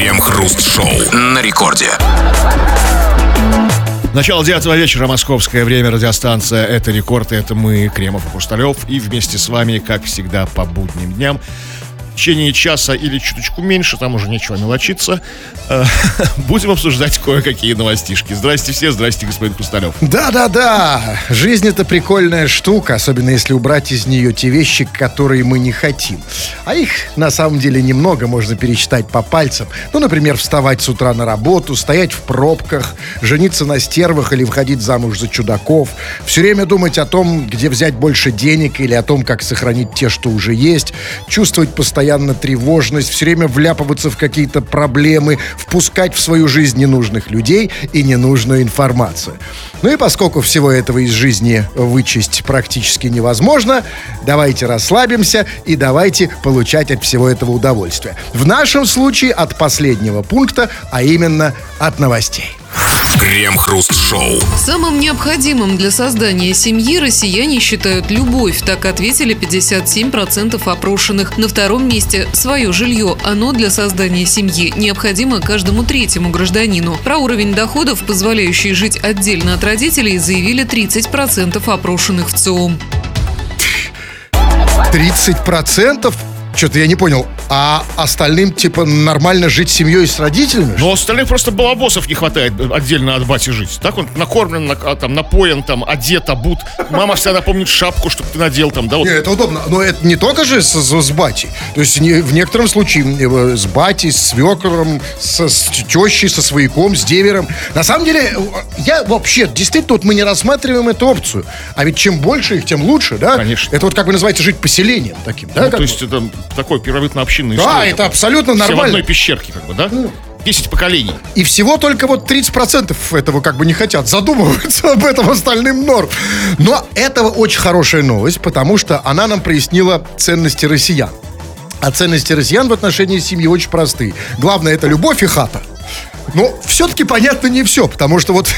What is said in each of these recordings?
Крем-хруст-шоу на рекорде. Начало 9 вечера, московское время, радиостанция «Это рекорд», это мы, Кремов и Хрусталев, и вместе с вами, как всегда, по будним дням, в течение часа или чуточку меньше, там уже нечего мелочиться, будем обсуждать кое-какие новостишки. Здрасте все, здрасте, господин Хрусталев. Да-да-да, жизнь — это прикольная штука, особенно если убрать из нее те вещи, которые мы не хотим. А их, на самом деле, немного, можно пересчитать по пальцам. Ну, например, вставать с утра на работу, стоять в пробках, жениться на стервах или выходить замуж за чудаков, все время думать о том, где взять больше денег или о том, как сохранить те, что уже есть, чувствовать постоянно тревожность, все время вляпываться в какие-то проблемы, впускать в свою жизнь ненужных людей и ненужную информацию. Ну и поскольку всего этого из жизни вычесть практически невозможно, давайте расслабимся и давайте получать от всего этого удовольствие. В нашем случае от последнего пункта, а именно от новостей. Крем-хруст-шоу. Самым необходимым для создания семьи россияне считают любовь. Так ответили 57% опрошенных. На втором месте свое жилье. Оно для создания семьи необходимо каждому третьему гражданину. Про уровень доходов, позволяющий жить отдельно от родителей, заявили 30% опрошенных в ЦИОМ. 30%? Что-то я не понял. А остальным, типа, нормально жить с семьей и с родителями? Ну, остальных просто балабосов не хватает отдельно от бати жить. Так он накормлен, там, напоен, там, одет, обут. Мама всегда помнит шапку, чтобы ты надел там, да? Вот. Нет, это удобно. Но это не только же с бати. То есть в некотором случае с бати, с свекром, с тещей, со свояком, с девером. На самом деле, я вообще, действительно, вот мы не рассматриваем эту опцию. А ведь чем больше их, тем лучше, да? Конечно. Это вот, как вы называете, жить поселением таким, да? Ну, то есть это... Такой первобытно-общинный. Да, история, это как бы абсолютно нормально. Все в одной пещерке, как бы, да? 10 поколений. И всего только вот 30% этого как бы не хотят задумываться об этом, остальным норм. Но это очень хорошая новость, потому что она нам прояснила ценности россиян. А ценности россиян в отношении семьи очень простые. Главное — это любовь и хата. Но все-таки понятно не все, потому что вот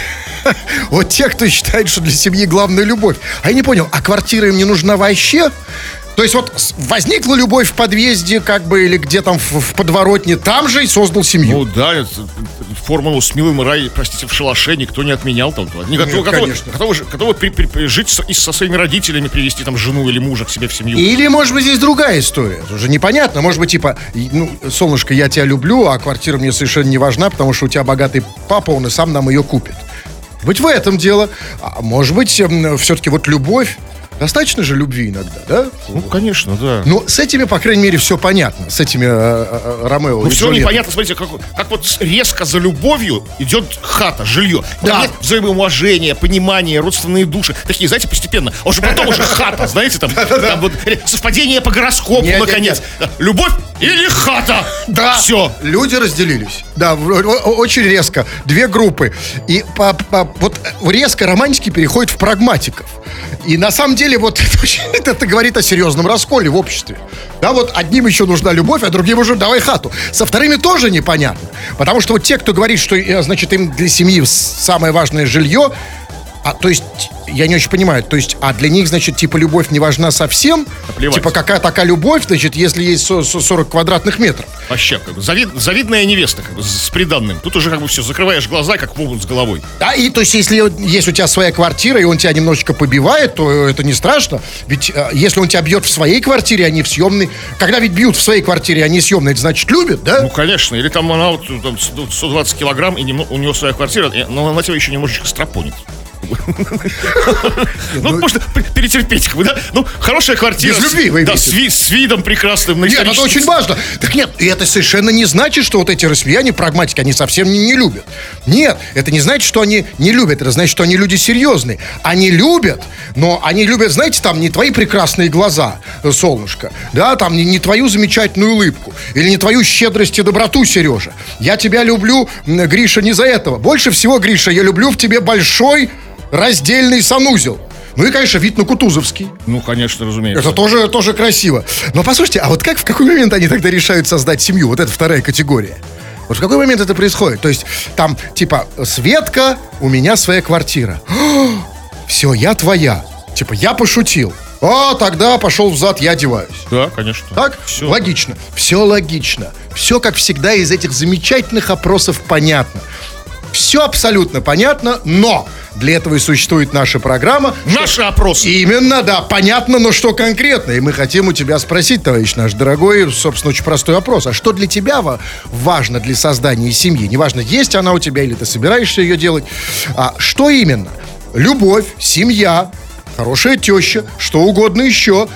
те, кто считает, что для семьи главная любовь. А я не понял, а квартира им не нужна вообще? То есть вот возникла любовь в подъезде, как бы, или где там в подворотне, там же и создал семью. Ну да, формулу с милым рай, простите, в шалаше никто не отменял там. Готовы жить и со своими родителями, привести там жену или мужа к себе в семью. Или, может быть, здесь другая история, уже непонятно. Может быть, типа, ну, солнышко, я тебя люблю, а квартира мне совершенно не важна, потому что у тебя богатый папа, он и сам нам ее купит. Может быть, в этом дело. А может быть, все-таки вот любовь. Достаточно же любви иногда, да? Ну, конечно, да. Но с этими, по крайней мере, все понятно. С этими Ромео и Джульеттой. Ну, все непонятно. Смотрите, как вот резко за любовью идет хата, жилье. Да. Нет взаимоуважения, понимания, родственные души. Такие, знаете, постепенно. А уже потом уже хата, знаете, там вот совпадение по гороскопу, наконец. Любовь или хата. Да. Все. Люди разделились. Да, очень резко. Две группы. И вот резко романтики переходят в прагматиков. И на самом деле вот это говорит о серьезном расколе в обществе. Да, вот одним еще нужна любовь, а другим уже давай хату. Со вторыми тоже непонятно. Потому что вот те, кто говорит, что, значит, им для семьи самое важное жилье, то есть, я не очень понимаю, то есть, а для них, значит, типа, любовь не важна совсем? Наплевать. Типа, какая такая любовь, значит, если есть 40 квадратных метров? Вообще, как бы, завидная невеста, как бы, с приданным. Тут уже, как бы, все, закрываешь глаза, как вогнут с головой. Да, и, то есть, если есть у тебя своя квартира, и он тебя немножечко побивает, то это не страшно. Ведь, если он тебя бьет в своей квартире, а не в съемной... Когда ведь бьют в своей квартире, а не съемной, это значит, любят, да? Ну, конечно. Или там она вот там, 120 килограмм, и у нее своя квартира, но она тебя еще немножечко страпонит. Ну, можно перетерпеть, да? Ну, хорошая квартира. Без любви, вы имеете. Да, с видом прекрасным. Нет, это очень важно. Так нет, и это совершенно не значит, что вот эти россияне, прагматики, они совсем не любят. Нет, это не значит, что они не любят. Это значит, что они люди серьезные. Они любят, но они любят, знаете, там не твои прекрасные глаза, солнышко. Да, там не твою замечательную улыбку. Или не твою щедрость и доброту, Сережа. Я тебя люблю, Гриша, не за этого. Больше всего, Гриша, я люблю в тебе большой... раздельный санузел. Ну и, конечно, вид на Кутузовский. Ну, конечно, разумеется. Это тоже красиво. Но послушайте, а вот как, в какой момент они тогда решают создать семью? Вот это вторая категория. Вот в какой момент это происходит? То есть там типа «Светка, у меня своя квартира». Все, я твоя. Типа, я пошутил. А, тогда пошел взад, я одеваюсь. Да, конечно. Так? Все. Логично. Все логично. Все, как всегда, из этих замечательных опросов понятно. Все абсолютно понятно, но для этого и существует наша программа. Наши опросы. Именно, да. Понятно, но что конкретно? И мы хотим у тебя спросить, товарищ наш дорогой, собственно, очень простой вопрос. А что для тебя важно для создания семьи? Неважно, есть она у тебя или ты собираешься ее делать. А что именно? Любовь, семья, хорошая теща, что угодно еще,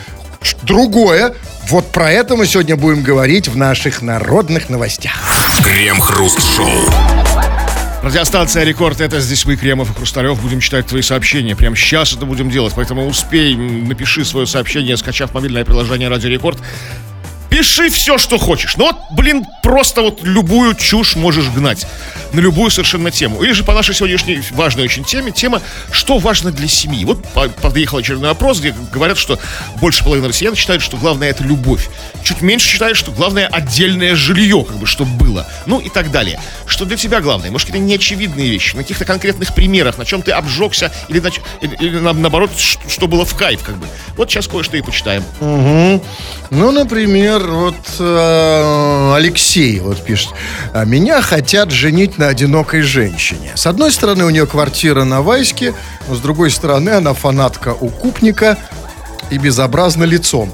другое. Вот про это мы сегодня будем говорить в наших народных новостях. Крем-хруст-шоу. Радиостанция «Рекорд» — это здесь мы, Кремов и Хрусталев, будем читать твои сообщения. Прямо сейчас это будем делать, поэтому успей, напиши свое сообщение, скачав мобильное приложение «Радиорекорд». Пиши все, что хочешь. Ну вот, блин, просто вот любую чушь можешь гнать. На любую совершенно тему. Или же по нашей сегодняшней важной очень теме, тема «Что важно для семьи?». Вот подъехал очередной опрос, где говорят, что больше половины россиян считают, что главное — это любовь. Чуть меньше считают, что главное — отдельное жилье, как бы, чтобы было. Ну и так далее. Что для тебя главное? Может, какие-то неочевидные вещи, на каких-то конкретных примерах, на чем ты обжегся, или наоборот, что было в кайф, как бы. Вот сейчас кое-что и почитаем. Угу. Ну, например, вот Алексей вот пишет: «Меня хотят женить на одинокой женщине. С одной стороны, у нее квартира на Вайске, но с другой стороны, она фанатка укупника и безобразна лицом».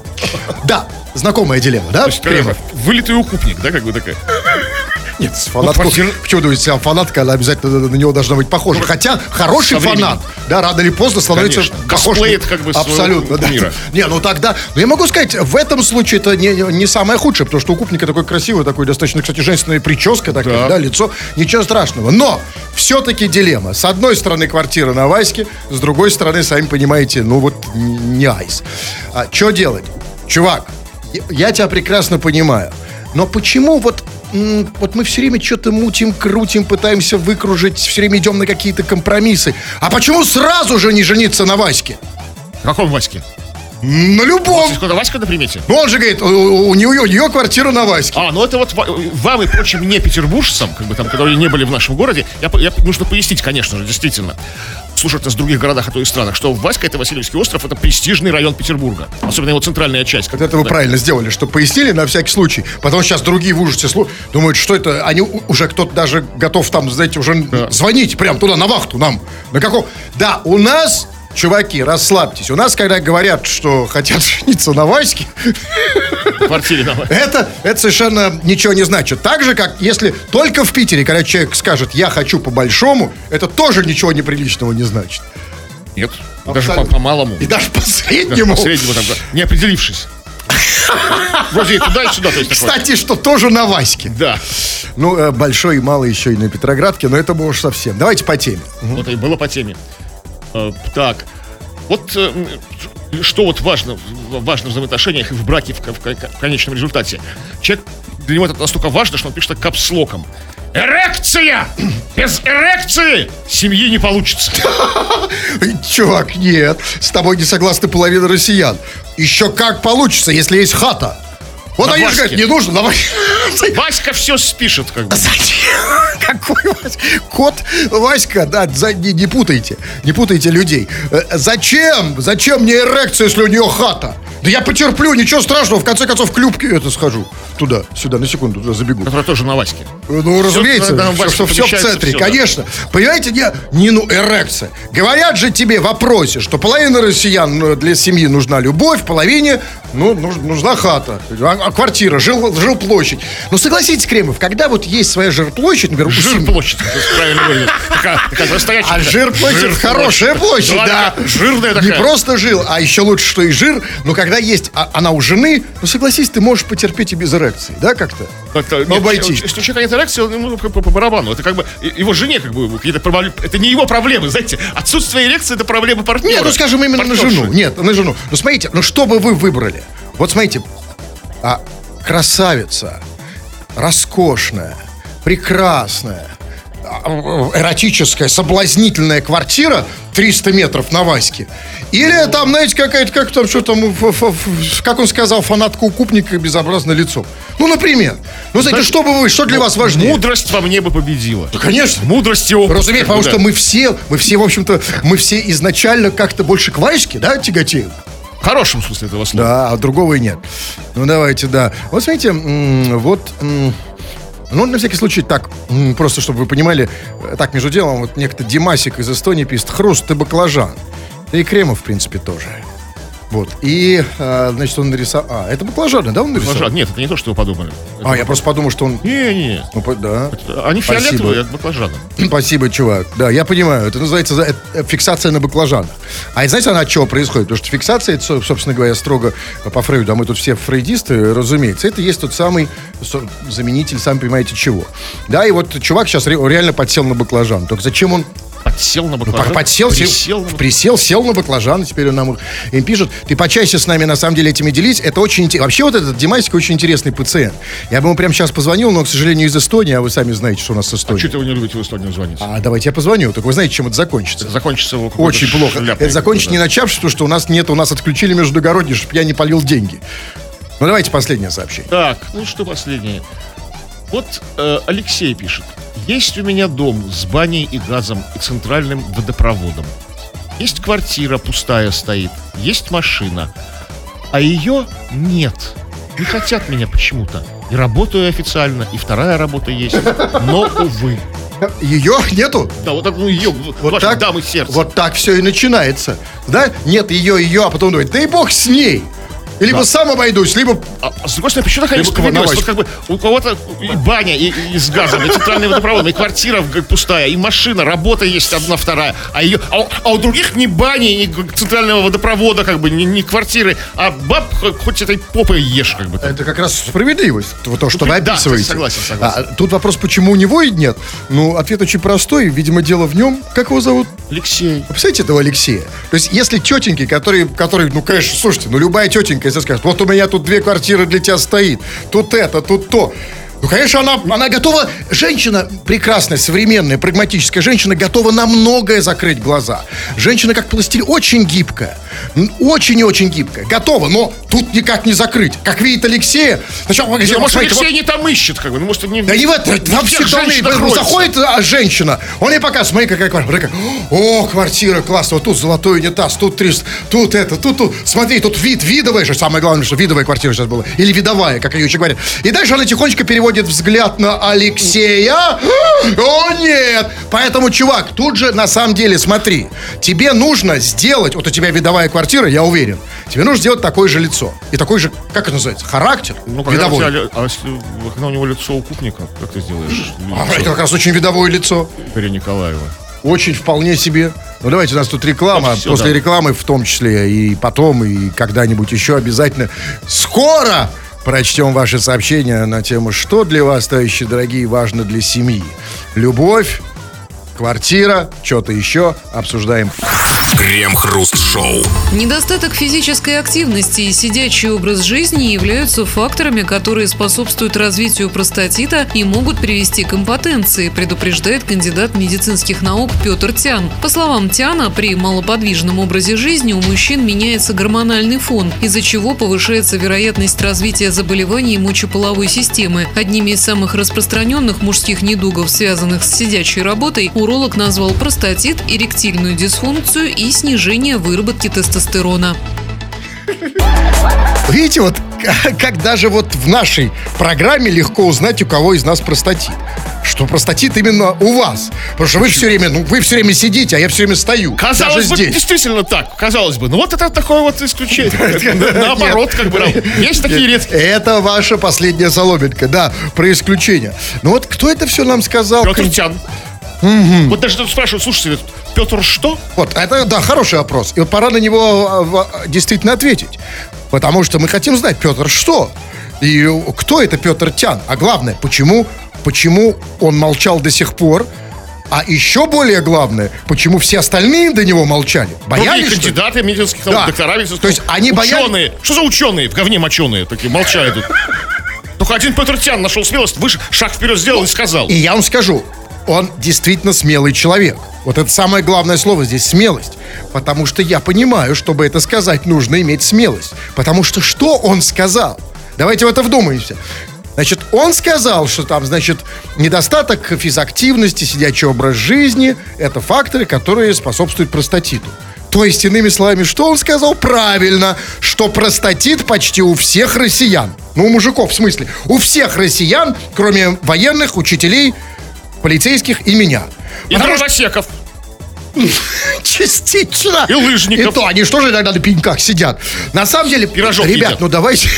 Да, знакомая дилемма, да? Вылитый укупник, да, как бы такая? Нет, с фанаткой. Почему думаете, а фанатка, она обязательно на него должна быть похожа. Хотя хороший фанат, да, рано или поздно становится похожим. Как бы абсолютно, да. Мира. Не, ну тогда. Но я могу сказать, в этом случае это не самое худшее, потому что у купника такой красивый, такой достаточно, кстати, женственная прическа, такая, да, лицо. Ничего страшного. Но все-таки дилемма. С одной стороны, квартира на Ваське, с другой стороны, сами понимаете, ну вот не айс. А что делать? Чувак, я тебя прекрасно понимаю. Но почему вот мы все время что-то мутим, крутим, пытаемся выкружить, все время идем на какие-то компромиссы. А почему сразу же не жениться на Ваське? На каком Ваське? На любом. Васька на примете? Ну, он же говорит, у нее квартира на Ваське. А, ну это вот вам и прочим не петербуржцам, как бы там, которые не были в нашем городе, нужно пояснить, конечно же, действительно. Слушать нас в других городах, а то и странах, что Васька — это Васильевский остров, это престижный район Петербурга. Особенно его центральная часть. Вот это вы правильно сделали, что пояснили на всякий случай. Потому что сейчас другие в ужасе думают, что это, они уже кто-то даже готов там, знаете, уже звонить прям туда на вахту нам. На каком? Да, у нас... Чуваки, расслабьтесь. У нас, когда говорят, что хотят жениться на Ваське, это совершенно ничего не значит. Так же, как если только в Питере, когда человек скажет «я хочу по-большому», это тоже ничего неприличного не значит. Нет, абсолютно. Даже по-малому. И даже по-среднему. По-среднему, там, не определившись. Вроде и туда, и сюда. Кстати, что тоже на Ваське. Да. Ну, большой и малый еще и на Петроградке, но это было уж совсем. Давайте по теме. Вот и было по теме. Так, вот что вот важно в взаимоотношениях и в браке в конечном результате. Человек, для него это настолько важно, что он пишет так капслоком: «Эрекция! Без эрекции семьи не получится». Чувак, нет, с тобой не согласны половина россиян. Еще как получится, если есть хата. Вот на они Ваське же говорят, не нужно. Давай. Васька все спишет, как бы. Зачем? Какой Васька? Кот Васька, да, не путайте людей. Зачем? Зачем мне эрекция, если у нее хата? Да я потерплю, ничего страшного, в конце концов к Любке схожу. Туда, сюда, на секунду, туда забегу. Которая тоже на Ваське. Ну, все, разумеется, что все в центре, все, конечно. Да. Понимаете, эрекция. Говорят же тебе в опросе, что половина россиян для семьи нужна любовь, половине, нужна хата, квартира, жилплощадь. Ну, согласитесь, Кремов, когда вот есть своя жилплощадь, например... Жилплощадь, правильно говорит. Такая настоящая. А жилплощадь — хорошая площадь, да. Жирная такая. Не просто жил, а еще лучше, что и жир, но когда есть она у жены, ну, согласись, ты можешь потерпеть и без эрекции, да, как-то? Обойтись. Если у человека нет эрекции, он ему по барабану. Это как бы его жене как бы какие-то проблемы. Это не его проблемы, знаете. Отсутствие эрекции — это проблема партнера. Нет, ну, скажем, именно партнерши. На жену. Нет, на жену. Ну, смотрите, что бы вы выбрали? Вот смотрите, красавица, роскошная, прекрасная, эротическая, соблазнительная квартира 300 метров на Ваське. Или там, знаете, какая-то, как он сказал, фанатка укупника и безобразное лицо. Ну, например. Ну, знаете, да, что для вас важнее? Мудрость во мне бы победила. Да, конечно. Мудрость и опыт. Разумеется, потому что мы все, в общем-то, изначально как-то больше к Ваське, да, тяготеем. В хорошем смысле этого слова. Да, а другого и нет. Ну, давайте, да. Вот, смотрите, ну, на всякий случай, так, просто, чтобы вы понимали, так, между делом, вот некто Димасик из Эстонии пишет: хруст и баклажан. Да и Кремов, в принципе, тоже. Вот, и, значит, он нарисовал... А, это баклажаны, да, он нарисовал? Баклажан, нет, это не то, что вы подумали. Это... А, я просто подумал, что он... Не-не-не. Ну, да. Они фиолетовые, это баклажаны. Спасибо, чувак. Да, я понимаю, это называется фиксация на баклажанах. А знаете, она от чего происходит? Потому что фиксация, это, собственно говоря, строго по Фрейду, а мы тут все фрейдисты, разумеется, это есть тот самый заменитель, сами понимаете, чего. Да, и вот чувак сейчас реально подсел на баклажан. Только зачем он... Подсел на баклажан. Ну, присел, сел на баклажан. Теперь он нам им пишет: ты почаще с нами, на самом деле, этими делись. Это очень интересно. Вообще, вот этот Димасик очень интересный пациент. Я бы ему прямо сейчас позвонил, но, к сожалению, из Эстонии. А вы сами знаете, что у нас с Эстонией. А что-то вы не любите в Эстонию звонить? А давайте я позвоню. Так вы знаете, чем это закончится? Это закончится очень плохо. Это закончится не начавшись, потому что у нас нет. У нас отключили междугородние, чтобы я не полил деньги. Ну, давайте последнее сообщение. Так, ну что последнее? Вот Алексей пишет. Есть у меня дом с баней и газом и центральным водопроводом. Есть квартира, пустая стоит. Есть машина. А ее нет. Не хотят меня почему-то. И работаю официально, и вторая работа есть. Но, увы. Ее нету? Да, вот так, ну ее, вот ваши так, дамы сердца. Вот так все и начинается. Да? Нет ее, а потом думает, да и бог с ней. Либо да. Сам обойдусь, либо... А с другой стороны, почему такая несправедливость? Вот как бы у кого-то и баня, и с газом, и центральный водопровод, и квартира пустая, и машина, работа есть одна, вторая. А у других ни бани, ни центрального водопровода, как бы, ни квартиры. А баб хоть этой попой ешь, как бы. Это как раз справедливость, то, что вы описываете. Да, согласен. А тут вопрос, почему у него и нет. Ну, ответ очень простой. Видимо, дело в нем. Как его зовут? Алексей. Представляете этого Алексея? То есть, если тетеньки, которые, ну, конечно, слушайте, ну, любая тетенька, если скажет, вот у меня тут две квартиры для тебя стоит, тут это, тут то. Ну, конечно, она готова, женщина прекрасная, современная, прагматическая женщина, готова на многое закрыть глаза. Женщина, как пластилин, очень гибкая. Очень и очень гибкая. Готова, но тут никак не закрыть. Как видит Алексея... Сначала, ну, может, Алексей вот... не там ищет, как бы. Ну, может, не... Да не в этом. Там всегда заходит женщина. Он ей показывает, смотри, какая квартира. О, квартира классная. Вот тут золотой унитаз, тут 300, тут это, тут. Смотри, тут видовая же. Самое главное, что видовая квартира сейчас была. Или видовая, как ее еще говорят. И дальше она тихонечко переводит взгляд на Алексея. О, нет! Поэтому, чувак, тут же, на самом деле, смотри. Тебе нужно сделать... Вот у тебя видовая квартира, я уверен. Тебе нужно сделать такое же лицо. И такой же, как это называется, характер, ну, видовой. А если у него лицо укупника, как ты сделаешь? А это как раз очень видовое лицо. Игоря Николаева. Очень вполне себе. Ну, давайте, у нас тут реклама. Все, после рекламы, в том числе, и потом, и когда-нибудь еще обязательно. Скоро! Прочтем ваши сообщения на тему, что для вас, товарищи дорогие, важно для семьи. Любовь, квартира, что-то еще обсуждаем. Крем-хруст-шоу. Недостаток физической активности и сидячий образ жизни являются факторами, которые способствуют развитию простатита и могут привести к импотенции, предупреждает кандидат медицинских наук Петр Тян. По словам Тяна, при малоподвижном образе жизни у мужчин меняется гормональный фон, из-за чего повышается вероятность развития заболеваний мочеполовой системы. Одними из самых распространенных мужских недугов, связанных с сидячей работой, уролог назвал простатит, эректильную дисфункцию и снижение выработки тестостерона. Видите, вот как даже вот в нашей программе легко узнать, у кого из нас простатит. Что простатит именно у вас. Потому что вы все время сидите, а я все время стою. Казалось бы, здесь. Действительно так. Казалось бы. Ну вот это такое вот исключение. Наоборот, как бы. Есть такие редкие. Это ваша последняя соломинка, да, про исключение. Ну вот кто это все нам сказал? Петр Тян. Угу. Вот даже тут спрашивают, слушайте, Петр что? Вот, это, да, хороший вопрос. И вот пора на него действительно ответить. Потому что мы хотим знать, Петр что? И кто это Петр Тян? А главное, почему он молчал до сих пор? А еще более главное, почему все остальные до него молчали? Боялись, что кандидаты медицинских наук, да. Доктора медицинских наук. То есть они ученые. Боялись... Что за ученые? В говне моченые такие молчают. Только один Петр Тян нашел смелость, выше шаг вперед сделал и сказал. И я вам скажу. Он действительно смелый человек. Вот это самое главное слово здесь — смелость. Потому что я понимаю, чтобы это сказать, нужно иметь смелость. Потому что что он сказал? Давайте в это вдумаемся. Значит, он сказал, что там, значит, недостаток физактивности, сидячий образ жизни — это факторы, которые способствуют простатиту. То есть, иными словами, что он сказал? Правильно, что простатит почти у всех россиян. Ну, у мужиков, в смысле. У всех россиян, кроме военных, учителей, полицейских и меня. И дровосеков. Частично. И лыжников. И то, они что же тогда на пеньках сидят? На самом деле, пирожок ребят, едят. Ну давайте...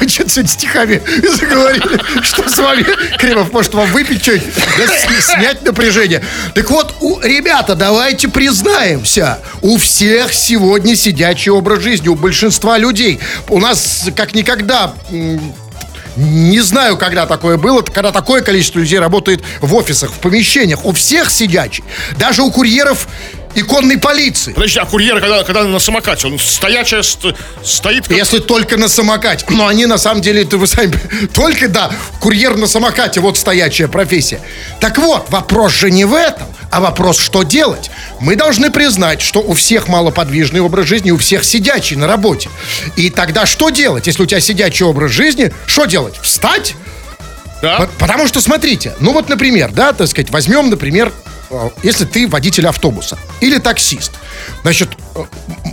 Вы что-то сегодня стихами заговорили. Что с вами, Кремов? Может, вам выпить что-нибудь? Снять напряжение. Так вот, ребята, давайте признаемся. У всех сегодня сидячий образ жизни. У большинства людей. У нас как никогда... Не знаю, когда такое было, когда такое количество людей работает в офисах, в помещениях. У всех сидячий. Даже у курьеров иконной полиции. Подожди, а курьер, когда на самокате, он стоячая стоит... Как... Если только на самокате. Но они, на самом деле, это вы сами... Только, да, курьер на самокате, вот стоячая профессия. Так вот, вопрос же не в этом, а вопрос, что делать. Мы должны признать, что у всех малоподвижный образ жизни, у всех сидячий на работе. И тогда что делать, если у тебя сидячий образ жизни? Что делать? Встать? Да. Потому что, смотрите, ну вот, например, да, так сказать, возьмем, например... Если ты водитель автобуса или таксист, значит,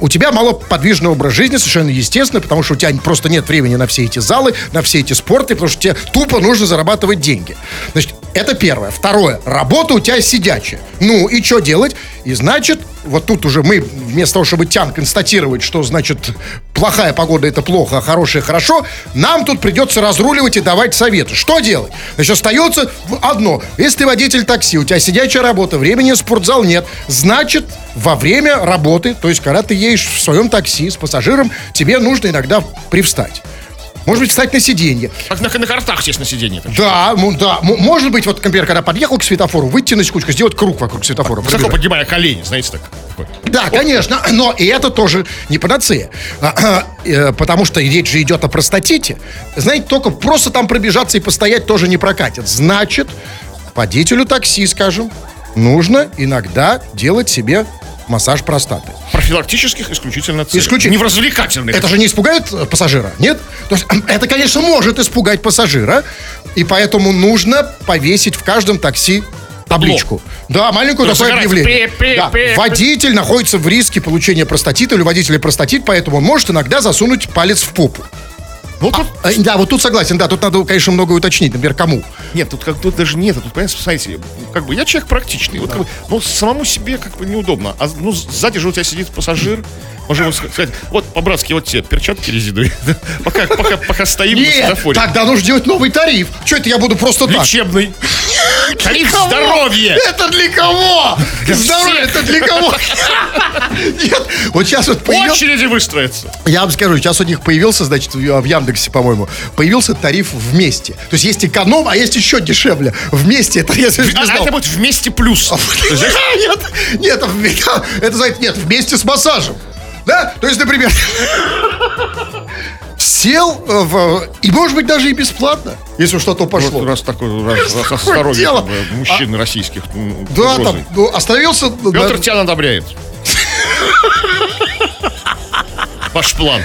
у тебя малоподвижный образ жизни, совершенно естественно, потому что у тебя просто нет времени на все эти залы, на все эти спорты, потому что тебе тупо нужно зарабатывать деньги. Значит, это первое. Второе. Работа у тебя сидячая. Ну, и что делать? И, значит, вот тут уже мы, вместо того, чтобы Тян констатировать, что, значит, плохая погода – это плохо, а хорошая – хорошо, нам тут придется разруливать и давать советы. Что делать? Значит, остается одно. Если ты водитель такси, у тебя сидячая работа, времени в спортзал нет, значит, во время работы, то есть, когда ты едешь в своем такси с пассажиром, тебе нужно иногда привстать. Может быть, встать на сиденье. Как на картах есть на сиденье. Да, да. Может быть, вот, например, когда подъехал к светофору, выйти на секундочку, сделать круг вокруг светофора. Высоко поднимая колени, знаете, так. Да, конечно, но и это тоже не панацея. Потому что речь же идет о простатите. Знаете, только просто там пробежаться и постоять тоже не прокатит. Значит, водителю такси, скажем, нужно иногда делать себе массаж простаты. Профилактических исключительно целей. Исключительно. Не в развлекательных. Это же не испугает пассажира, нет? То есть, это, конечно, может испугать пассажира. И поэтому нужно повесить в каждом такси табличку. Да, маленькую такое объявление. Водитель находится в риске получения простатита или водителя простатит, поэтому он может иногда засунуть палец в попу. Вот тут... да, вот тут согласен, да, тут надо, конечно, многое уточнить, например, кому. Нет, тут как тут даже нет, тут, понимаете, смотрите, как бы я человек практичный, вот да. Как бы, но самому себе как бы неудобно. А ну сзади же у тебя сидит пассажир, можно сказать, вот по-братски, вот тебе перчатки резиновые, пока стоим на светофоре. Нет, тогда нужно делать новый тариф. Что это я буду просто так? Лечебный. Тариф здоровья. Это для кого? Здоровье, это для кого? Нет, вот сейчас вот появился... Очереди выстроятся. Я вам скажу, сейчас у них появился, значит, в Яндексе, по-моему, появился тариф «Вместе». То есть есть эконом, а есть еще дешевле. «Вместе» — это, если же не знал... А это будет «Вместе плюс». Нет, это, знаете, нет, «Вместе с массажем». Да? То есть, например, сел и, может быть, даже и бесплатно, если уж что-то пошло. Вот раз такой, раз здоровье мужчин российских. Да, угрозой. Там, ну, остановился... Петр Тян одобряет. Ваш план.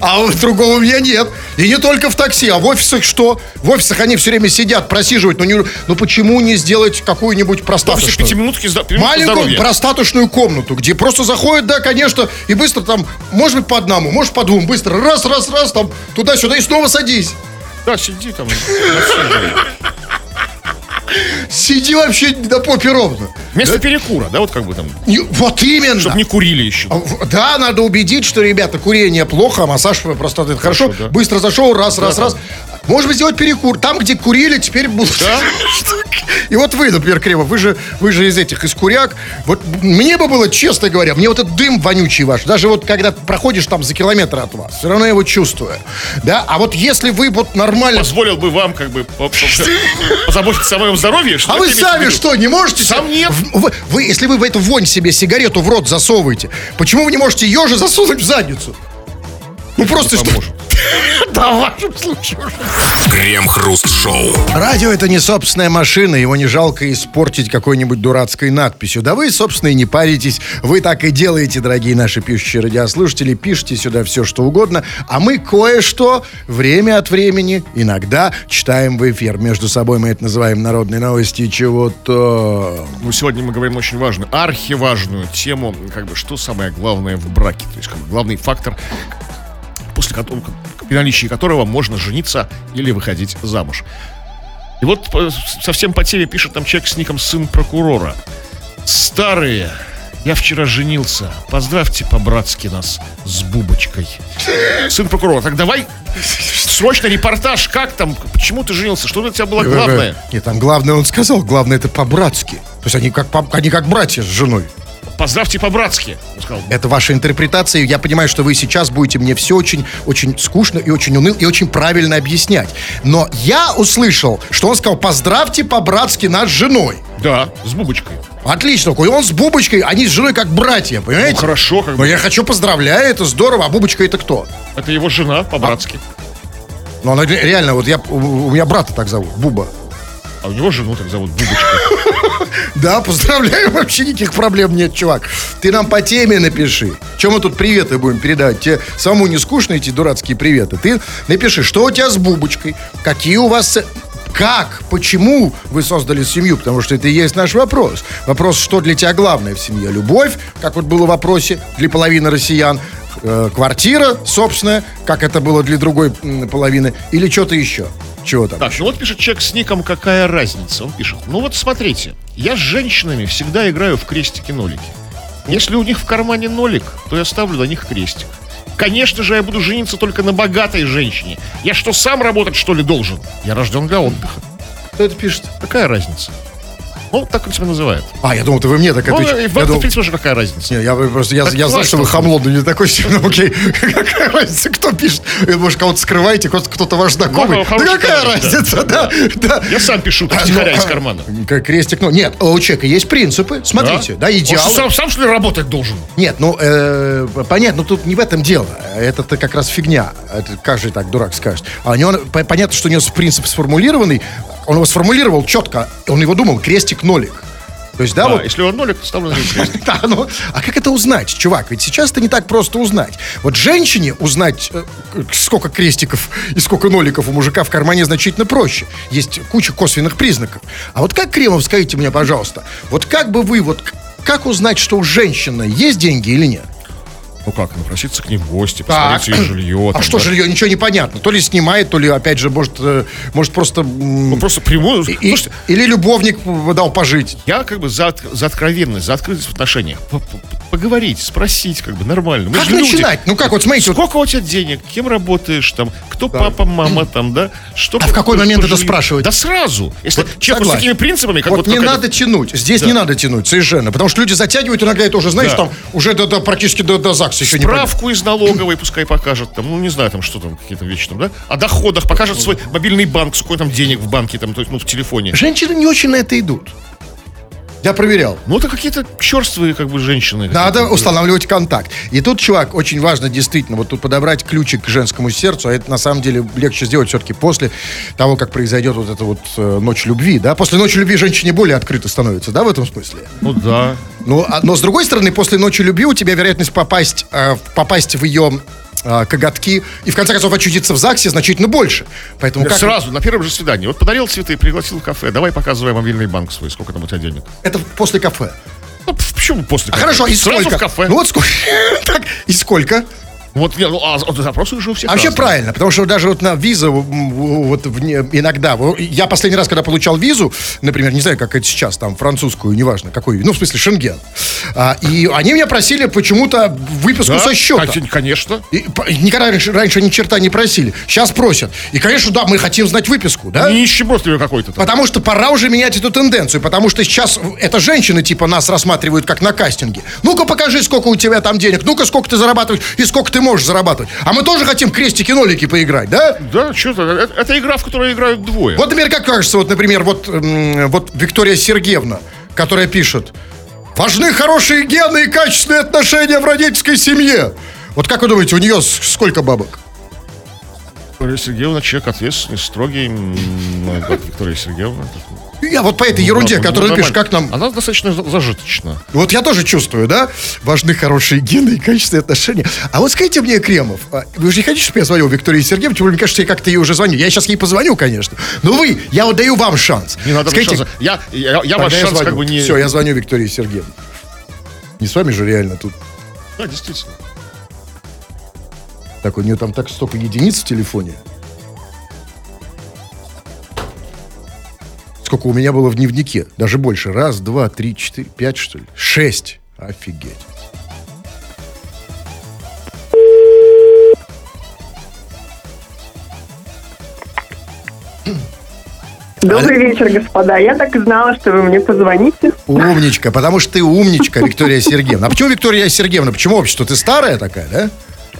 А другого у меня нет. И не только в такси, а в офисах что? В офисах они все время сидят, просиживают. Ну почему не сделать какую-нибудь простаточную? Маленькую простаточную комнату, где просто заходят, да, конечно, и быстро там, может быть, по одному, может, по двум, быстро раз, там, туда-сюда и снова садись. Да, сиди там. Сиди вообще до попе ровно. Вместо перекура, да, вот как бы там. Вот именно. Чтобы не курили еще. Да, надо убедить, что, ребята, курение плохо, а массаж просто это хорошо. Да. Быстро зашел, раз. Может быть, сделать перекур. Там, где курили, теперь будут. Да? И вот вы, например, Кремов, вы же из этих, из куряк. Вот мне бы было, честно говоря, мне вот этот дым вонючий ваш, даже вот когда проходишь там за километр от вас, все равно я его чувствую. Да? А вот если вы вот нормально... Позволил бы вам как бы позаботиться о моем здоровье. А вы сами что, не можете? Сам нет. Вы, если вы в эту вонь себе сигарету в рот засовываете, почему вы не можете ее же засунуть в задницу? Ну просто что... Да, в вашем случае. Крем-хруст-шоу. Радио — это не собственная машина. Его не жалко испортить какой-нибудь дурацкой надписью. Да вы, собственно, и не паритесь. Вы так и делаете, дорогие наши пишущие радиослушатели. Пишите сюда все, что угодно. А мы кое-что время от времени иногда читаем в эфир. Между собой мы это называем народные новости чего-то. Ну, сегодня мы говорим очень важную, архиважную тему. Как бы, что самое главное в браке. То есть, как бы, главный фактор, после которого, при наличии которого можно жениться или выходить замуж. И вот совсем по теме пишет там человек с ником «Сын прокурора». Старые, я вчера женился. Поздравьте по-братски нас с Бубочкой. Сын прокурора, так давай срочно репортаж. Как там, почему ты женился? Что для тебя было главное? Нет, там главное, он сказал, главное это по-братски. То есть они как братья с женой. Поздравьте по-братски. Это ваша интерпретация. Я понимаю, что вы сейчас будете мне все очень, очень скучно и очень уныло и очень правильно объяснять. Но я услышал, что он сказал: поздравьте по-братски нас с женой. Да, с Бубочкой. Отлично. И он с Бубочкой, они с женой как братья, понимаете? Ну, хорошо. Как бы. Но я хочу поздравляю, это здорово. А Бубочка это кто? Это его жена по-братски. Ну, она реально, вот у меня брата так зовут, Буба. А у него жену так зовут Бубочка. Да, поздравляю, вообще никаких проблем нет, чувак. Ты нам по теме напиши. Чем мы тут приветы будем передавать? Тебе самому не скучно эти дурацкие приветы? Ты напиши, что у тебя с Бубочкой, какие у вас... Как, почему вы создали семью? Потому что это и есть наш вопрос. Вопрос, что для тебя главное в семье? Любовь, как вот было в вопросе для половины россиян. Квартира собственная, как это было для другой половины. Или что-то еще. Чего там? Так, ну вот пишет человек с ником «Какая разница?». Он пишет: ну вот смотрите, я с женщинами всегда играю в крестики-нолики. Если у них в кармане нолик, то я ставлю на них крестик. Конечно же, я буду жениться только на богатой женщине. Я что, сам работать, что ли, должен? Я рожден для отдыха. Кто это пишет? Какая разница? Ну, так он тебя называет. А, я думал, ты вы мне так отвечаете. Ну, в принципе, уже какая разница. Нет, я знаю, что вы хамло, но не такой сильный. Окей, какая разница, кто пишет? Может, кого-то скрываете, кто-то ваш знакомый. Да какая разница, да. Я сам пишу, втихаря из кармана. Как крестик, ну, нет, у человека есть принципы, смотрите, да, идеалы. Он сам, что ли, работать должен? Нет, ну, понятно, тут не в этом дело. Это-то как раз фигня. Это каждый так дурак скажет. Понятно, что у него принцип сформулированный. Он его сформулировал четко. Он его думал, крестик-нолик. То есть, да, вот... если он нолик, то ставлю на крестик. Да, ну, а как это узнать, чувак? Ведь сейчас это не так просто узнать. Вот женщине узнать, сколько крестиков и сколько ноликов у мужика в кармане, значительно проще. Есть куча косвенных признаков. А вот как, Кремов, скажите мне, пожалуйста, вот как бы вы, вот как узнать, что у женщины есть деньги или нет? Ну как, напроситься к ним в гости, посмотреть ее жилье. А там, что да? Жилье? Ничего не понятно. То ли снимает, то ли, опять же, может просто... Ну просто прямую... Или любовник дал пожить. Я как бы за откровенность, за открытость в отношениях. Поговорить, спросить как бы нормально. Мы как начинать? Люди. Ну как, вот смотрите... Сколько у тебя денег? Кем работаешь? Там, кто да. Папа, мама там, да? Что, а в какой момент это спрашивать? Да сразу. Если человек с такими принципами... Как вот не надо тянуть. Здесь да. Не надо тянуть, совершенно. Потому что люди затягивают, иногда это уже, знаешь, да. Там уже практически до ЗАГСа. Справку из налоговой пускай покажет, там, ну не знаю, там что там, какие-то вещи там, да? О доходах покажет свой мобильный банк, сколько там денег в банке, там, то есть, ну, в телефоне. Женщины не очень на это идут. Я проверял. Ну, это какие-то черствые, как бы, женщины. Надо устанавливать контакт. И тут, чувак, очень важно, действительно, вот тут подобрать ключик к женскому сердцу, а это, на самом деле, легче сделать все-таки после того, как произойдет вот эта вот ночь любви, да? После ночи любви женщине более открыто становится, да, в этом смысле? Ну, да. Ну, но, с другой стороны, после ночи любви у тебя вероятность попасть в ее... коготки, и в конце концов очутиться в ЗАГСе значительно больше. Поэтому как... Сразу, на первом же свидании. Вот подарил цветы, пригласил в кафе. Давай показывай мобильный банк свой, сколько там у тебя денег. Это после кафе. Ну, почему после кафе? Хорошо, и сразу сколько? В кафе. Ну вот сколько. Так, и сколько? Вот, ну, запросы уже у всех. А вообще правильно, потому что даже вот на визу вот иногда. Я последний раз, когда получал визу, например, не знаю, как это сейчас, там, французскую, неважно, какую, ну, в смысле, Шенген. И они меня просили почему-то выписку, да, со счета. Конечно. И никогда раньше ни черта не просили. Сейчас просят. И, конечно, да, мы хотим знать выписку, да? Не нищеброд тебе какой-то. Там. Потому что пора уже менять эту тенденцию, потому что сейчас это женщины, типа, нас рассматривают как на кастинге. Ну-ка, покажи, сколько у тебя там денег, ну-ка, сколько ты зарабатываешь и сколько ты можешь зарабатывать. А мы тоже хотим крестики-нолики поиграть, да? Да, что-то. Это игра, в которой играют двое. Вот, например, как кажется, вот, например, вот Виктория Сергеевна, которая пишет: важны хорошие гены и качественные отношения в родительской семье. Вот как вы думаете, у нее сколько бабок? Виктория Сергеевна человек ответственный, строгий, как Виктория Сергеевна. Я вот по этой ерунде, которую пишешь, как нам... Она достаточно зажиточна. Вот я тоже чувствую, да? Важны хорошие гены и качественные отношения. А вот скажите мне, Кремов, вы же не хотите, чтобы я звонил Виктории Сергеевне? Тем более, мне кажется, я как-то ей уже звоню. Я сейчас ей позвоню, конечно. Но вы, я вот даю вам шанс. Не надо мне шанса. Я ваш шанс как бы не... Все, я звоню Виктории Сергеевне. Не с вами же реально тут. Да, действительно. Так, у нее там так столько единиц в телефоне. Сколько у меня было в дневнике. Даже больше. 1, 2, 3, 4, 5, что ли? 6. Офигеть. Добрый вечер, господа. Я так и знала, что вы мне позвоните. Умничка, потому что ты умничка, Виктория Сергеевна. А почему Виктория Сергеевна? Почему общество? Ты старая такая, да?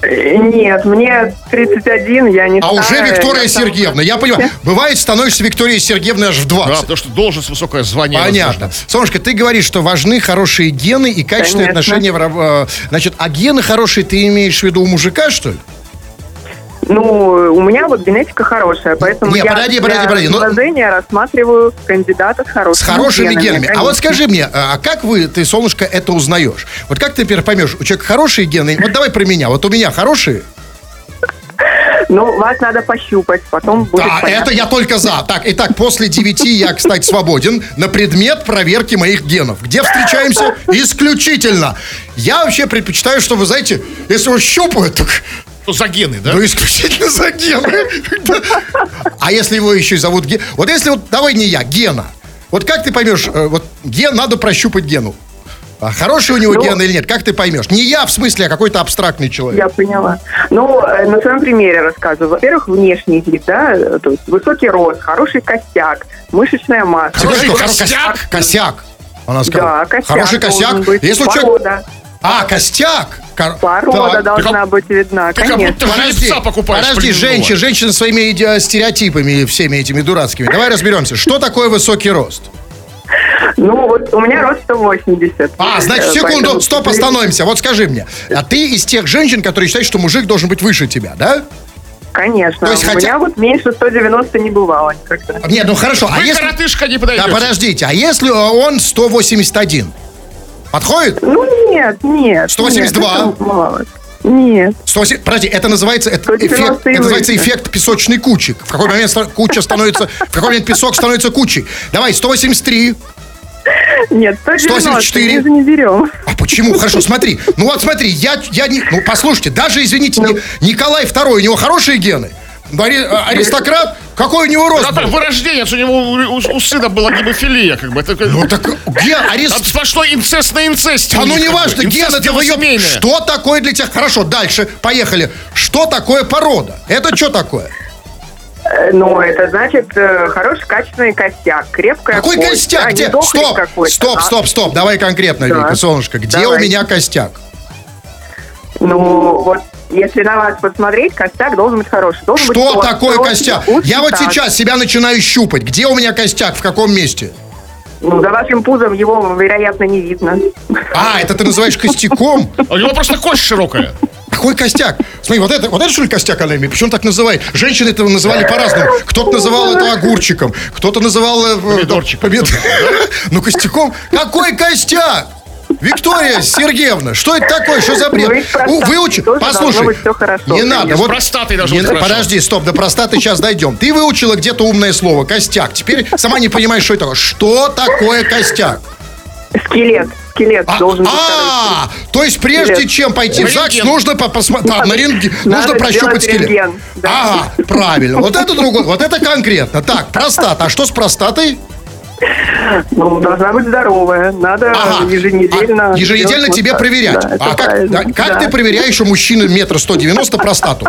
Нет, мне 31, я не старая. А уже Виктория Сергеевна, я понимаю. Бывает, становишься Викторией Сергеевной аж в 20. Да, потому что должность, высокое звание. Понятно. Возможно. Солнышко, ты говоришь, что важны хорошие гены и качественные отношения. Значит, а гены хорошие ты имеешь в виду у мужика, что ли? Ну, у меня вот генетика хорошая, поэтому я предложение рассматриваю кандидатов с хорошими генами. Конечно. А вот скажи мне, а как ты, солнышко, это узнаешь? Вот как ты, например, поймешь, у человека хорошие гены? Вот давай про меня. Вот у меня хорошие? Ну, вас надо пощупать, потом будет понятно. Да, это я только за. Так, итак, после 9 я, кстати, свободен на предмет проверки моих генов. Где встречаемся? Исключительно. Я вообще предпочитаю, что, вы знаете, если его щупают, так... Ну, за гены, да? Ну, исключительно за гены. А если его еще и зовут Ген... Вот если вот, давай не я, Гена. Вот как ты поймешь, вот Ген, надо прощупать Гену. А хороший у него ген или нет, как ты поймешь? Не я, в смысле, а какой-то абстрактный человек. Я поняла. Ну, на своем примере рассказываю. Во-первых, внешний вид, да? То есть высокий рост, хороший костяк, мышечная масса. Хороший костяк? Костяк. Она сказала. Да, костяк. Хороший костяк. Если человек... А, костяк? Порода должна быть видна, конечно. Подожди, женщины своими стереотипами, всеми этими дурацкими. Давай разберемся, что такое высокий рост? Ну, вот у меня рост 180. А, значит, секунду, стоп, остановимся. Вот скажи мне, а ты из тех женщин, которые считают, что мужик должен быть выше тебя, да? Конечно. То есть, у меня вот меньше 190 не бывало никогда. Нет, ну хорошо. Вы, коротышка, не подойдете. Да, подождите, а если он 181? Подходит? Ну, нет. 182? Нет. 180, подожди, это называется эффект песочный кучик. В какой момент куча становится... В какой момент песок становится кучей. Давай, 183. Нет, 194. Мы же не берем. А почему? Хорошо, смотри. Ну вот смотри, я не... Ну, послушайте, даже, извините, Николай II, у него хорошие гены. Аристократ? Какой у него рост? Да, так, вырожденец, у него у сына была гемофилия, как бы. Это, ну так ген, арист... Сплошной инцест на инцесте. А ну не важно, ген это ее... Что такое для тебя? Хорошо, дальше, поехали. Что такое порода? Это что такое? Ну, это значит хороший, качественный костяк, крепкая какой кость. Костяк? Где? Стоп, давай конкретно, да. Вика, солнышко, где давай. У меня костяк? Ну, вот. Если на вас посмотреть, костяк должен быть хороший. Должен что быть такое костяк? Я вот сейчас себя начинаю щупать. Где у меня костяк? В каком месте? Ну, за вашим пузом его, вероятно, не видно. А, это ты называешь костяком? У него просто кость широкая. Какой костяк? Смотри, вот это что ли костяк она имеет? Почему так называют? Женщины этого называли по-разному. Кто-то называл это огурчиком, кто-то называл... Помидорчиком. Ну, костяком. Какой костяк? Виктория Сергеевна, что это такое? Что за бред? Выучи, послушай. Не надо. Вот простаты должны быть хорошо. Подожди, стоп, до простаты сейчас дойдем. Ты выучила где-то умное слово костяк. Теперь сама не понимаешь, что это такое. Что такое костяк? Скелет должен быть. То есть прежде чем пойти в ЗАГС, нужно прощупать скелет. Ага, правильно. Вот это другое, вот это конкретно. Так, простата. А что с простатой? Ну, должна быть здоровая. Надо еженедельно... еженедельно тебе вот проверять. Да, как ты проверяешь у мужчины 1,90 метра простату?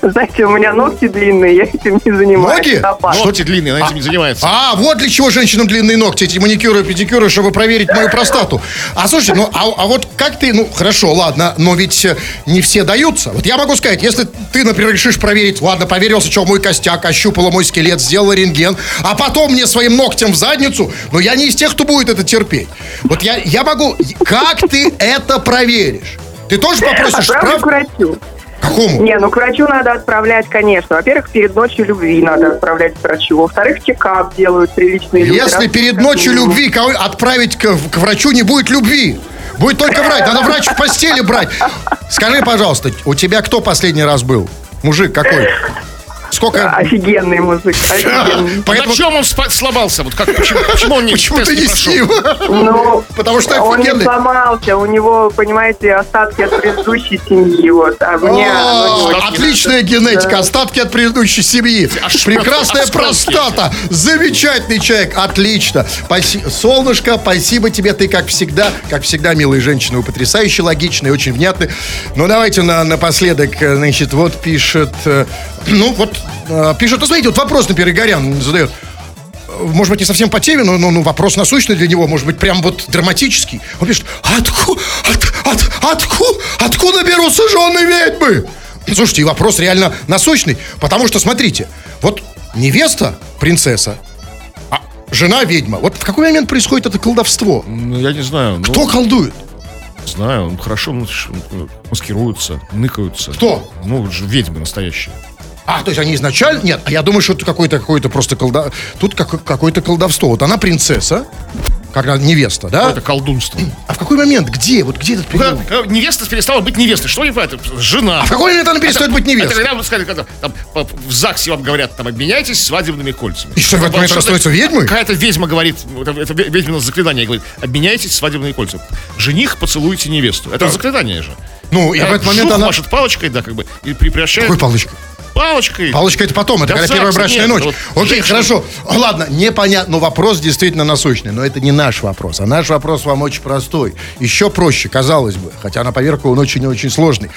Знаете, у меня ногти длинные, я этим не занимаюсь. Ноги? Ногти длинные, она этим не занимается. А, вот для чего женщинам длинные ногти, эти маникюры и педикюры, чтобы проверить мою простату. А слушай, вот как ты... Ну, хорошо, ладно, но ведь не все даются. Вот я могу сказать, если ты, например, решишь проверить, ладно, проверился, что мой костяк, ощупала мой скелет, сделала рентген, а потом мне своим ногтем в задницу, но я не из тех, кто будет это терпеть. Вот я могу... Как ты это проверишь? Ты тоже попросишь справку? Какому? Не, ну к врачу надо отправлять, конечно. Во-первых, перед ночью любви надо отправлять к врачу. Во-вторых, чекап делают приличные люди. Если перед ночью любви отправить к врачу, не будет любви. Будет только врать. Надо врач в постели брать. Скажи, пожалуйста, у тебя кто последний раз был? Мужик какой? Сколько... Офигенный мужик. Офигенный. Поэтому... На чем он сломался? Вот как, почему он не прошел? Потому что он не сломался. У него, понимаете, остатки от предыдущей семьи. Отличная генетика. Остатки от предыдущей семьи. Прекрасная простата. Замечательный человек. Отлично. Солнышко, спасибо тебе. Ты, как всегда, милая женщина, вы потрясающе логичны, очень внятны. Ну, давайте напоследок, значит, вот пишет... Ну, вот пишет, ну, смотрите, вот вопрос, например, Игорян задает. Может быть, не совсем по теме, но вопрос насущный для него, может быть, прям вот драматический. Он пишет, откуда берутся жены ведьмы? Слушайте, и вопрос реально насущный, потому что, смотрите, вот невеста принцесса, а жена ведьма. Вот в какой момент происходит это колдовство? Ну, я не знаю. Кто колдует? Знаю, хорошо маскируются, ныкаются. Кто? Ну, ведьмы настоящие. А, то есть они изначально... Нет, я думаю, что это какое-то просто колдовство. Тут какое-то колдовство. Вот она принцесса, когда невеста, да? Это колдунство. А в какой момент? Где? Вот где этот прием? Невеста перестала быть невестой. Что это? Жена. А в какой момент она перестает быть невестой? Это когда там, в ЗАГСе вам говорят, там, обменяйтесь свадебными кольцами. И что, в этот момент остается ведьмой? Какая-то ведьма говорит, это ведьмина заклинание говорит, обменяйтесь свадебными кольцами. Жених, поцелуйте невесту. Это заклинание же. Ну, и в этот момент она... машет палочкой, да, как бы, и превращает... Какой палочкой? Палочкой. Палочка это потом, это да когда первая брачная ночь. Вот окей, хорошо. Ладно, непонятно, но вопрос действительно насущный. Но это не наш вопрос, а наш вопрос вам очень простой. Еще проще, казалось бы, хотя на поверку он очень-очень сложный.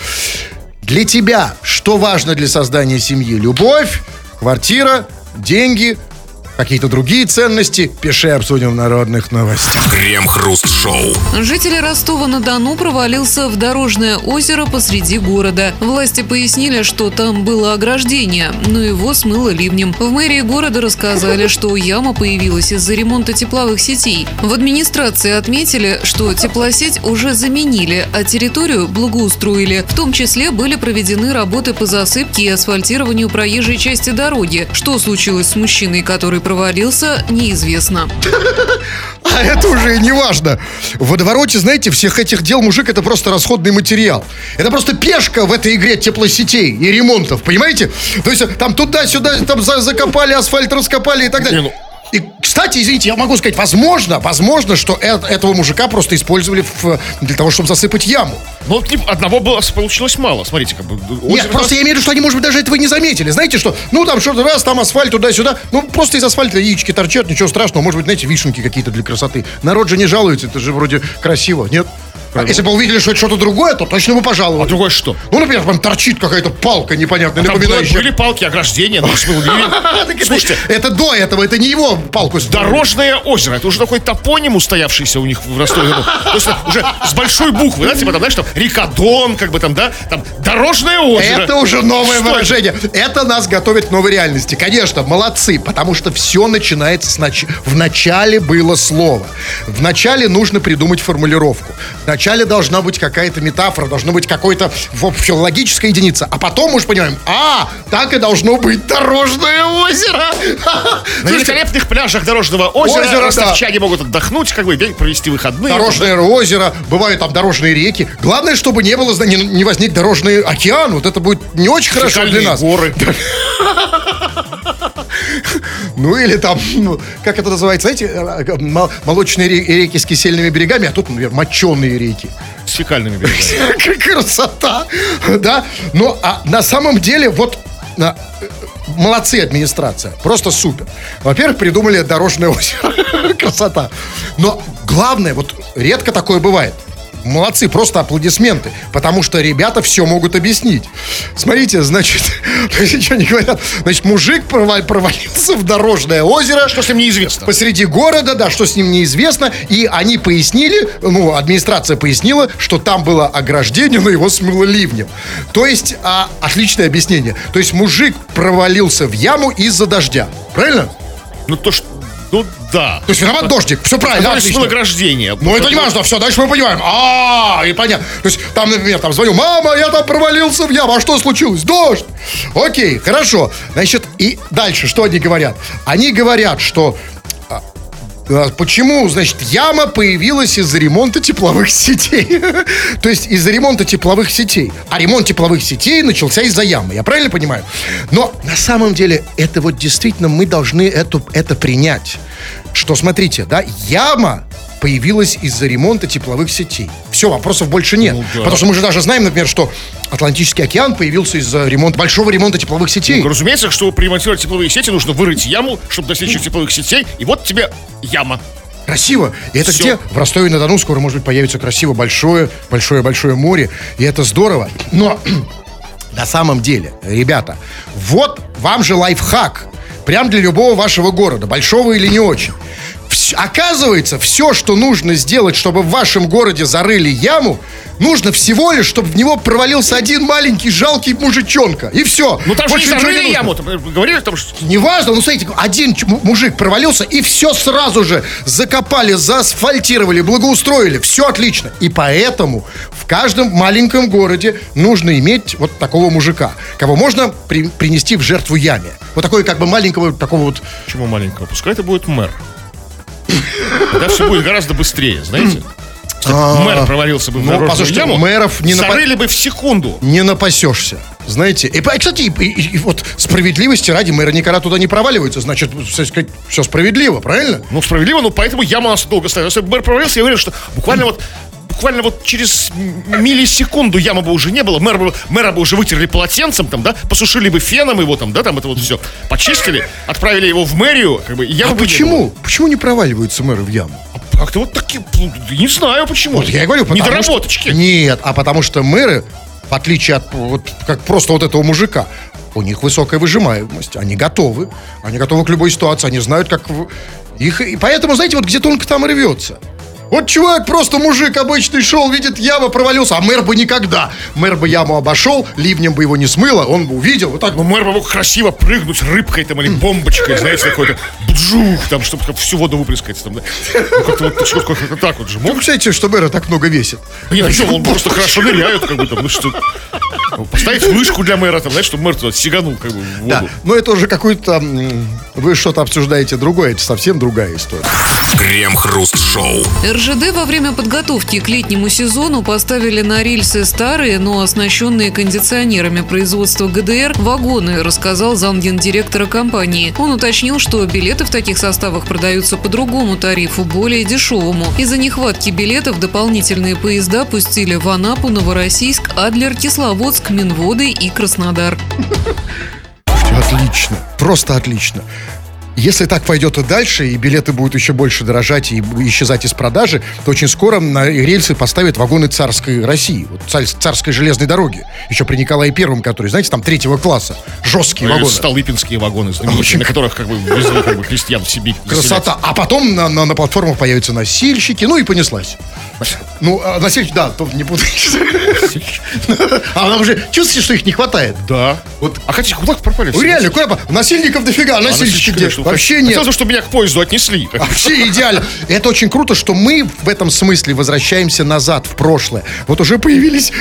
Для тебя что важно для создания семьи? Любовь, квартира, деньги, какие-то другие ценности? Пиши, обсудим в народных новостях. Крем-хруст-шоу. Жители Ростова-на-Дону провалился в дорожное озеро посреди города. Власти пояснили, что там было ограждение, но его смыло ливнем. В мэрии города рассказали, что яма появилась из-за ремонта тепловых сетей. В администрации отметили, что теплосеть уже заменили, а территорию благоустроили. В том числе были проведены работы по засыпке и асфальтированию проезжей части дороги. Что случилось с мужчиной, который провалился, неизвестно. А это уже не важно. В водовороте, знаете, всех этих дел мужик — это просто расходный материал. Это просто пешка в этой игре теплосетей и ремонтов, понимаете? То есть там туда-сюда, там закопали, асфальт раскопали и так далее. И, кстати, извините, я могу сказать, возможно, что этого мужика просто использовали для того, чтобы засыпать яму. Но вот одного было, получилось мало, смотрите, как бы... Нет, просто я имею в виду, что они, может быть, даже этого и не заметили. Знаете, что, ну, там что-то раз, там асфальт, туда-сюда, ну, просто из асфальта яички торчат, ничего страшного. Может быть, знаете, вишенки какие-то для красоты. Народ же не жалуется, это же вроде красиво, нет? А если бы увидели, что это что-то другое, то точно бы пожаловали. А другое что? Ну, например, там торчит какая-то палка непонятная, напоминающая. Были палки ограждения, но слушайте, это до этого, это не его палку. Дорожное озеро, это уже такой топоним, устоявшийся у них в Ростове. То есть уже с большой буквы, да, типа там, знаешь, там река Дон, как бы там, да, там дорожное озеро. Это уже новое выражение. Это нас готовит к новой реальности. Конечно, молодцы, потому что все начинается с начала. В начале было слово. В начале нужно придумать формулировку. Вначале должна быть какая-то метафора, должна быть какой-то вообще логическая единица. А потом мы уж понимаем, так и должно быть дорожное озеро. На великолепных пляжах дорожного озера ростовчане могут отдохнуть, как бы провести выходные. Дорожное озеро, бывают там дорожные реки. Главное, чтобы не было, не возник дорожный океан. Вот это будет не очень хорошо для нас. Горы. Ну или там, как это называется, знаете, молочные реки с кисельными берегами, а тут, например, моченые реки. С фекальными берегами. Красота, да? Ну, а на самом деле, вот, молодцы администрация, просто супер. Во-первых, придумали дорожное озеро. Красота. Но главное, вот редко такое бывает. Молодцы, просто аплодисменты. Потому что ребята все могут объяснить. Смотрите, значит, ничего не говорят. Значит, мужик провалился в дорожное озеро. Что с ним неизвестно. Посреди города, да, что с ним неизвестно. И они пояснили, администрация пояснила, что там было ограждение, но его смыло ливнем. То есть, отличное объяснение. То есть, мужик провалился в яму из-за дождя. Правильно? Ну, то, что... Ну да. То есть виноват дождик, все правильно, отлично. Награждение. Ну это не важно, все, дальше мы понимаем. И понятно. То есть там, например, там звоню: мама, я там провалился в яму, а что случилось? Дождь. Окей, хорошо. Значит, и дальше что они говорят? Они говорят, что почему, значит, яма появилась из-за ремонта тепловых сетей. То есть из-за ремонта тепловых сетей. А ремонт тепловых сетей начался из-за ямы. Я правильно понимаю? Но на самом деле это вот действительно мы должны это принять. Что, смотрите, да, яма появилась из-за ремонта тепловых сетей. Все, вопросов больше нет. Ну, да. Потому что мы же даже знаем, например, что Атлантический океан появился из-за большого ремонта тепловых сетей. Ну, разумеется, чтобы ремонтировать тепловые сети, нужно вырыть яму, чтобы достичь тепловых сетей. И вот тебе яма. Красиво. И это все. Где? В Ростове-на-Дону скоро, может быть, появится красиво большое-большое-большое море. И это здорово. Но на самом деле, ребята, вот вам же лайфхак. Прям для любого вашего города, большого или не очень. Оказывается, все, что нужно сделать, чтобы в вашем городе зарыли яму, нужно всего лишь, чтобы в него провалился один маленький жалкий мужичонка. И все. Ну там же не зарыли яму, говорили, там что... Неважно, ну смотрите, один мужик провалился, и все сразу же закопали, заасфальтировали, благоустроили. Все отлично. И поэтому в каждом маленьком городе нужно иметь вот такого мужика, кого можно принести в жертву яме. Вот такой как бы маленького такого вот... Почему маленького? Пускай это будет мэр. Да, все будет гораздо быстрее, знаете. Мэр провалился бы в дорожную яму, мэров не зарыли бы в секунду. Не напасешься, знаете. И, кстати, и вот справедливости ради, мэры никогда туда не проваливаются. Значит, все справедливо, правильно? Ну, справедливо, но поэтому яма у нас долго стоит. Если бы мэр провалился, я уверен, что буквально вот через миллисекунду ямы бы уже не было, мэра бы уже вытерли полотенцем, там, да, посушили бы феном его, там, да, там это вот все почистили, отправили его в мэрию, как бы, и ямы бы почему? Не было. Почему не проваливаются мэры в яму? Как-то вот такие, не знаю почему. Вот я и говорю, недоработочки. Нет, а потому что мэры, в отличие от вот, как просто вот этого мужика, у них высокая выжимаемость, они готовы к любой ситуации, они знают, как их, и поэтому, знаете, вот где тонко там и рвется. Вот чувак, просто мужик обычный шел, видит, яма провалился, а мэр бы никогда. Мэр бы яму обошел, ливнем бы его не смыло, он бы увидел, вот так. Ну, мэр бы мог красиво прыгнуть рыбкой там или бомбочкой, знаете, какой-то бджух, там, чтобы всю воду выплескать. Там, да. Ну, как-то так вот же мог. Вы представляете, что мэра так много весит? Нет, почему, он просто хорошо ныряет, как бы там, ну что... Поставить вышку для мэра, там, знаешь, чтобы мэр туда сиганул, как бы, в воду. Да, но это уже какой-то... Вы что-то обсуждаете другое, это совсем другая история. Крем-хруст-шоу. РЖД во время подготовки к летнему сезону поставили на рельсы старые, но оснащенные кондиционерами производства ГДР вагоны, рассказал замгендиректора компании. Он уточнил, что билеты в таких составах продаются по другому тарифу, более дешевому. Из-за нехватки билетов дополнительные поезда пустили в Анапу, Новороссийск, Адлер, Кисловодск, Минводы и Краснодар. Отлично, просто отлично. Если так пойдет и дальше, и билеты будут еще больше дорожать и исчезать из продажи, то очень скоро на рельсы поставят вагоны царской России, вот царской железной дороги, еще при Николае I, который, знаете, там третьего класса, жесткие вагоны. Столыпинские вагоны, на которых как бы везли как бы крестьян в Сибирь. Красота. А потом на платформах появятся носильщики, ну и понеслась. Ну, носильщики, да, не буду. А нам уже чувствуете, что их не хватает? Да. Вот. А хотите, куда пропали? Реально, куда? Насильников дофига, а носильщики где? Вообще нет. Хотелось, чтобы меня к поезду отнесли. Вообще идеально. Это очень круто, что мы в этом смысле возвращаемся назад, в прошлое. Вот уже появились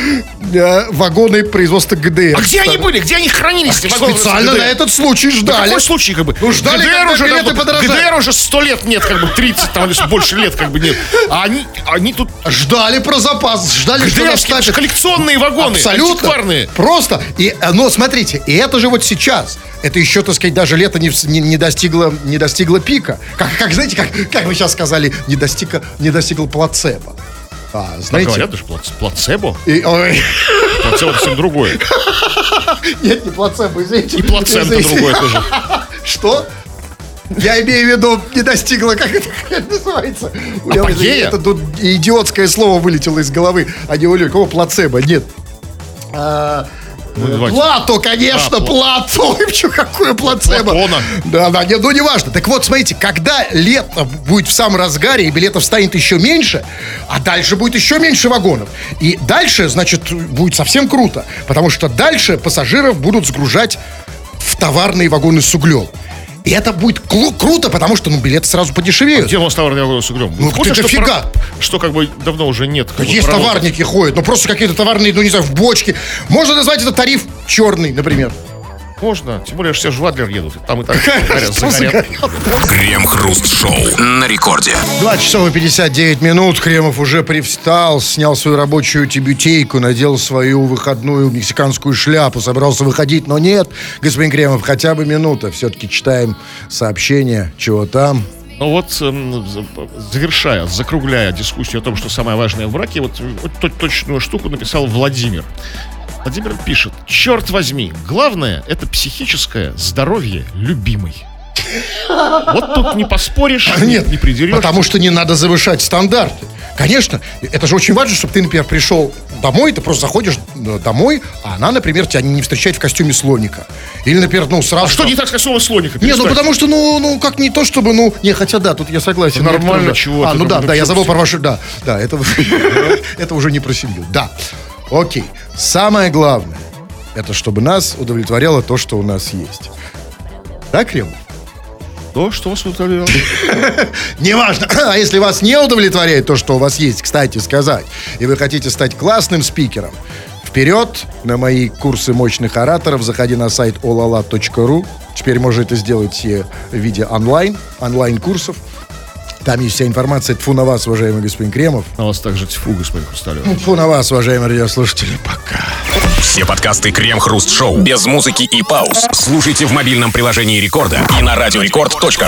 вагоны производства ГДР. А где они были? Где они хранились? Специально на этот случай ждали. Какой случай, как бы? Ну, ждали, ГДР уже 100 лет нет, как бы 30, там больше лет, как бы нет. А они тут... Ждали про запас, ждали, что доставят. Коллекционные вагоны, антикварные. Просто. Но смотрите, и это же вот сейчас. Это еще, так сказать, даже лето не достигло пика. Как знаете, как вы сейчас сказали, не достигло плацебо. А, знаете... Говорят, даже плацебо. Плацебо совсем другое. Нет, не плацебо, извините. И плацента другое тоже. Что? Я имею в виду, не достигла, как это называется. Это тут идиотское слово вылетело из головы. А не у Лёлькова плацебо, нет. Плато, конечно, плато. Какое плацебо. Да, нет, ну не важно. Так вот, смотрите, когда лето будет в самом разгаре, и билетов станет еще меньше, а дальше будет еще меньше вагонов. И дальше, значит, будет совсем круто. Потому что дальше пассажиров будут сгружать в товарные вагоны с углем. И это будет круто, потому что, ну, билеты сразу подешевеют. Где у нас товарный вагон с углем? Ну, это фига. Что как бы давно уже нет. Есть товарники ходят, но просто какие-то товарные, ну, не знаю, в бочке. Можно назвать это тариф черный, например. Можно. Тем более, все же в Адлер едут. Там и так загорят. Крем-хруст-шоу на рекорде. 2:59. Кремов уже привстал, снял свою рабочую тюбетейку, надел свою выходную мексиканскую шляпу, собрался выходить, но нет. Господин Кремов, хотя бы минута. Все-таки читаем сообщение, чего там. Ну вот, завершая, закругляя дискуссию о том, что самое важное в браке, вот точную штуку написал Владимир. Владимир пишет: черт возьми, главное — это психическое здоровье любимой. Вот тут не поспоришь, нет, не придерешься. Потому что не надо завышать стандарты. Конечно, это же очень важно, чтобы ты, например, пришел домой, ты просто заходишь домой, а она, например, тебя не встречает в костюме слоника. Или, например, ну, сразу... А что не так с костюмом слоника? Перестань. Нет, ну, потому что, ну, как не то, чтобы, ну... Не, хотя, да, тут я согласен. Ну, нормально, чего? А, ну, да, я забыл про вашу... Да, это уже не про семью, да. Окей. Самое главное — это чтобы нас удовлетворяло то, что у нас есть. Да, Кремов? То, что вас удовлетворяло. Неважно. А если вас не удовлетворяет то, что у вас есть, кстати сказать, и вы хотите стать классным спикером, вперед на мои курсы мощных ораторов. Заходи на сайт olala.ru. Теперь можно это сделать в виде онлайн-курсов. Там есть вся информация. Тьфу на вас, уважаемый господин Кремов. На вас также тьфу, господин Хрусталев. Тьфу на вас, уважаемые радиослушатели. Пока. Все подкасты Крем-Хруст-Шоу без музыки и пауз слушайте в мобильном приложении Рекорда и на радиорекорд.ру.